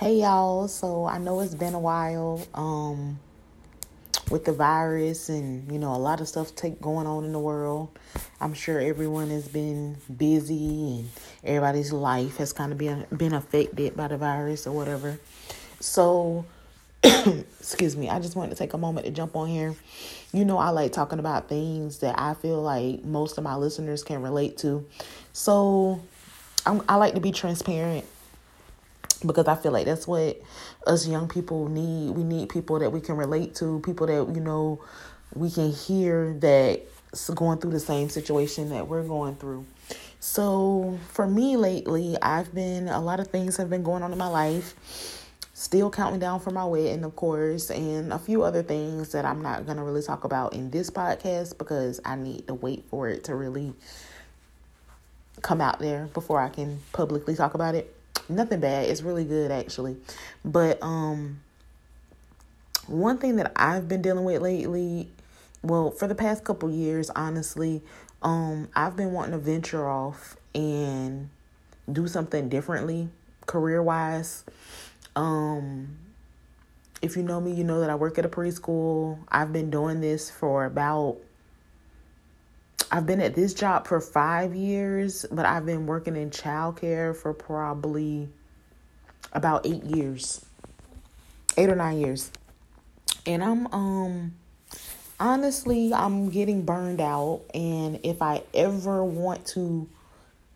Hey y'all, so I know it's been a while with the virus and, you know, a lot of stuff going on in the world. I'm sure everyone has been busy and everybody's life has kind of been affected by the virus or whatever. So, excuse me, I just wanted to take a moment to jump on here. You know, I like talking about things that I feel like most of my listeners can relate to. So, I like to be transparent. Because I feel like that's what us young people need. We need people that we can relate to, people that, you know, we can hear that's going through the same situation that we're going through. So for me lately, a lot of things have been going on in my life. Still counting down for my wedding, of course, and a few other things that I'm not going to really talk about in this podcast because I need to wait for it to really come out there before I can publicly talk about it. Nothing bad. It's really good, actually. But one thing that I've been dealing with lately, well, for the past couple years, honestly, I've been wanting to venture off and do something differently career-wise. If you know me, you know that I work at a preschool. I've been doing this for I've been at this job for 5 years, but I've been working in childcare for probably about 8 or 9 years. And I'm, honestly, I'm getting burned out. And if I ever want to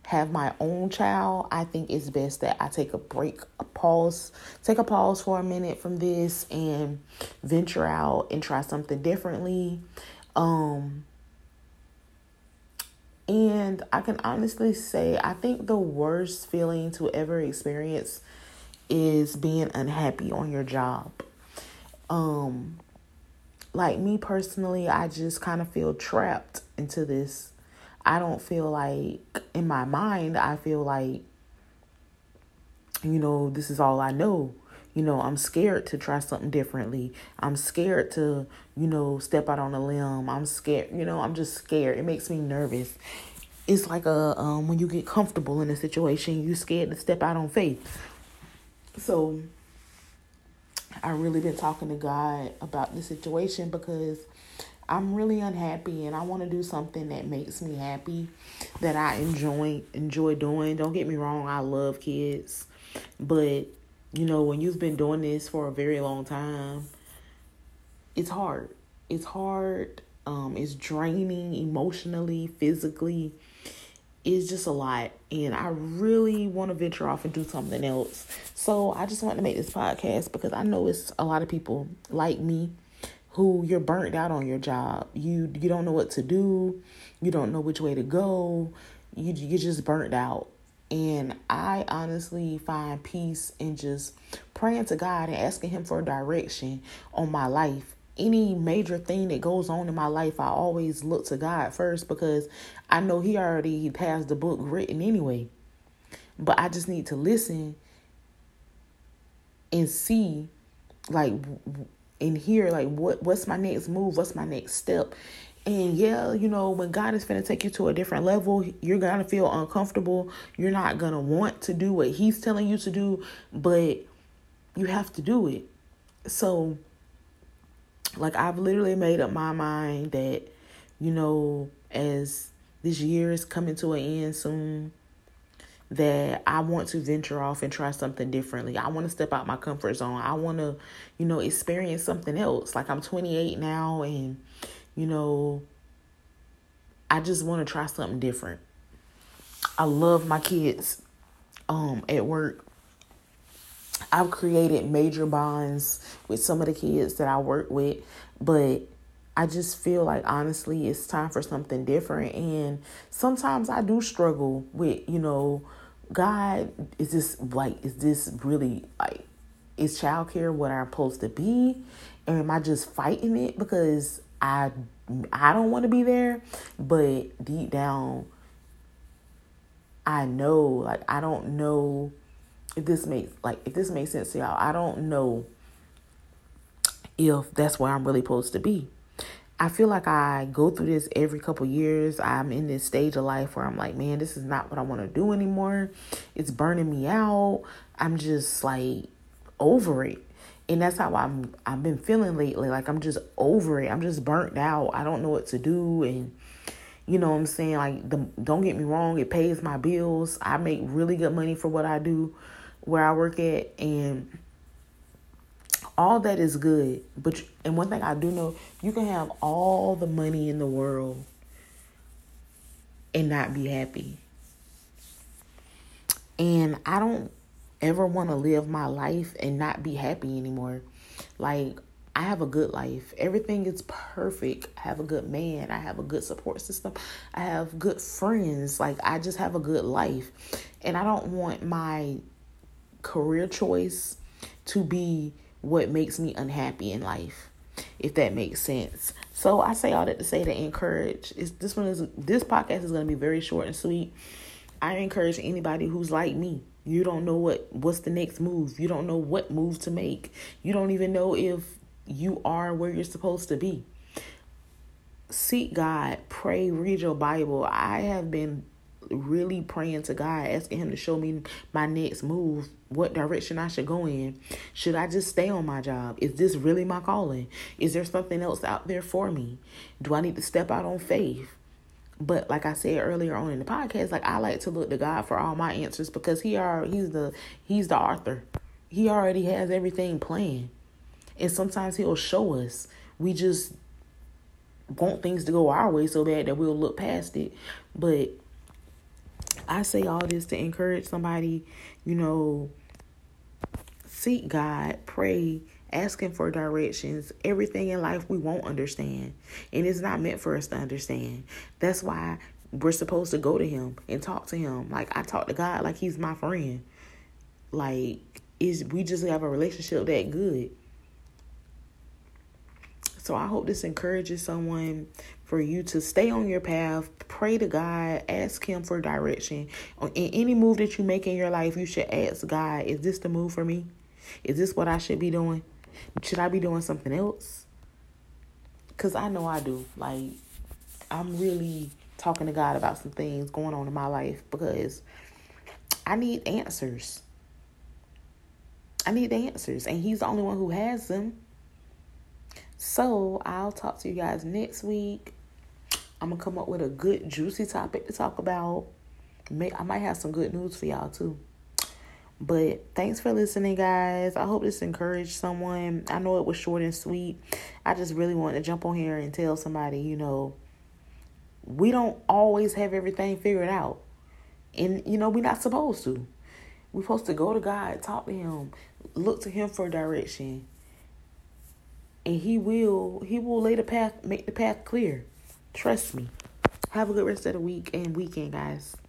have my own child, I think it's best that I take a break, take a pause for a minute from this and venture out and try something differently. And I can honestly say, I think the worst feeling to ever experience is being unhappy on your job. Like me personally, I just kind of feel trapped into this. I don't feel like, in my mind, I feel like, you know, this is all I know. You know, I'm scared to try something differently. I'm scared to, you know, step out on a limb. I'm scared. You know, I'm just scared. It makes me nervous. It's like when you get comfortable in a situation, you're scared to step out on faith. So I really been talking to God about the situation because I'm really unhappy and I want to do something that makes me happy, that I enjoy doing. Don't get me wrong. I love kids, but you know, when you've been doing this for a very long time, it's hard. It's hard. It's draining emotionally, physically. It's just a lot. And I really want to venture off and do something else. So I just wanted to make this podcast because I know it's a lot of people like me who you're burnt out on your job. You don't know what to do. You don't know which way to go. You're just burnt out. And I honestly find peace in just praying to God and asking him for direction on my life. Any major thing that goes on in my life, I always look to God first because I know he already has the book written anyway. But I just need to listen and see, like, and hear, like, what's my next move? What's my next step? And yeah, you know, when God is finna take you to a different level, you're gonna feel uncomfortable. You're not gonna want to do what he's telling you to do, but you have to do it. So, like, I've literally made up my mind that, you know, as this year is coming to an end soon, that I want to venture off and try something differently. I want to step out my comfort zone. I want to, you know, experience something else. Like, I'm 28 now and you know, I just want to try something different. I love my kids at work. I've created major bonds with some of the kids that I work with, but I just feel like, honestly, it's time for something different. And sometimes I do struggle with, you know, God, is this really is childcare what I'm supposed to be? And am I just fighting it? Because I don't want to be there, but deep down, I know, like, I don't know if this makes sense to y'all. I don't know if that's where I'm really supposed to be. I feel like I go through this every couple years. I'm in this stage of life where I'm like, man, this is not what I want to do anymore. It's burning me out. I'm just like, over it. And that's how I've been feeling lately. Like, I'm just over it. I'm just burnt out. I don't know what to do. And you know what I'm saying? Like, don't get me wrong. It pays my bills. I make really good money for what I do, where I work at. And all that is good. But, and one thing I do know, you can have all the money in the world and not be happy. And I don't ever want to live my life and not be happy anymore. Like, I have a good life. Everything is perfect. I have a good man. I have a good support system. I have good friends. Like, I just have a good life. And I don't want my career choice to be what makes me unhappy in life, if that makes sense. So I say all that to say to encourage. This podcast is going to be very short and sweet. I encourage anybody who's like me. You don't know what's the next move. You don't know what move to make. You don't even know if you are where you're supposed to be. Seek God. Pray. Read your Bible. I have been really praying to God, asking him to show me my next move, what direction I should go in. Should I just stay on my job? Is this really my calling? Is there something else out there for me? Do I need to step out on faith? But like I said earlier on in the podcast, like, I like to look to God for all my answers, because he's the author. He already has everything planned. And sometimes he'll show us. We just want things to go our way so bad that we'll look past it. But I say all this to encourage somebody, you know, seek God, pray, ask him for directions. Everything in life we won't understand. And it's not meant for us to understand. That's why we're supposed to go to him and talk to him. Like, I talk to God like he's my friend. Like, we just have a relationship that good. So I hope this encourages someone, for you to stay on your path, pray to God, ask him for direction. In any move that you make in your life, you should ask God, is this the move for me? Is this what I should be doing? Should I be doing something else? Because I know I do. Like, I'm really talking to God about some things going on in my life, because I need answers. I need answers. And he's the only one who has them. So I'll talk to you guys next week. I'm going to come up with a good, juicy topic to talk about. I might have some good news for y'all, too. But thanks for listening, guys. I hope this encouraged someone. I know it was short and sweet. I just really wanted to jump on here and tell somebody, you know, we don't always have everything figured out. And, you know, we're not supposed to. We're supposed to go to God, talk to him, look to him for direction. And he will lay the path, make the path clear. Trust me. Have a good rest of the week and weekend, guys.